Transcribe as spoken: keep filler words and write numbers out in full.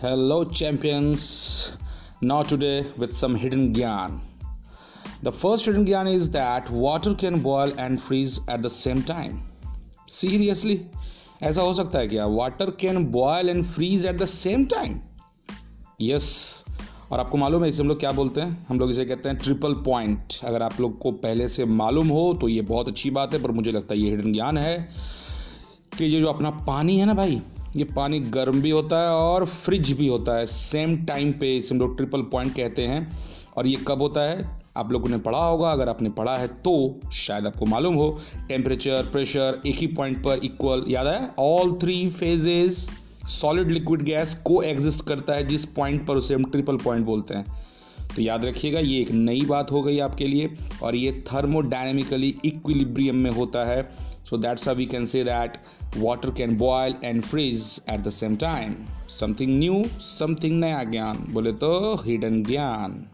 Hello champions, now today with some hidden gyan. The first hidden gyan is that water can boil and freeze at the same time. Seriously? ऐसा हो सकता है क्या? Water can boil and freeze at the same time? Yes. और आपको मालूम है इसे हम लोग क्या बोलते हैं? हम लोग इसे कहते हैं ट्रिपल पॉइंट. अगर आप लोग को पहले से मालूम हो तो ये बहुत अच्छी बात है, पर मुझे लगता है ये हिडन ज्ञान है कि ये जो अपना पानी है ना भाई, ये पानी गर्म भी होता है और फ्रिज भी होता है सेम टाइम पे. इसे हम लोग ट्रिपल पॉइंट कहते हैं. और ये कब होता है? आप लोगों ने पढ़ा होगा, अगर आपने पढ़ा है तो शायद आपको मालूम हो. टेम्परेचर, प्रेशर एक ही पॉइंट पर इक्वल. याद है? All three phases solid, liquid, gas को एग्जिस्ट करता है जिस पॉइंट पर, उसे हम ट्रिपल पॉइंट बोलते हैं. तो याद रखिएगा, ये एक नई बात हो गई आपके लिए. और ये थर्मोडायनेमिकली इक्विलिब्रियम में होता है. So that's how we can say that water can boil and freeze at the same time. Something new, something नया ज्ञान, बोले तो हिडन ज्ञान.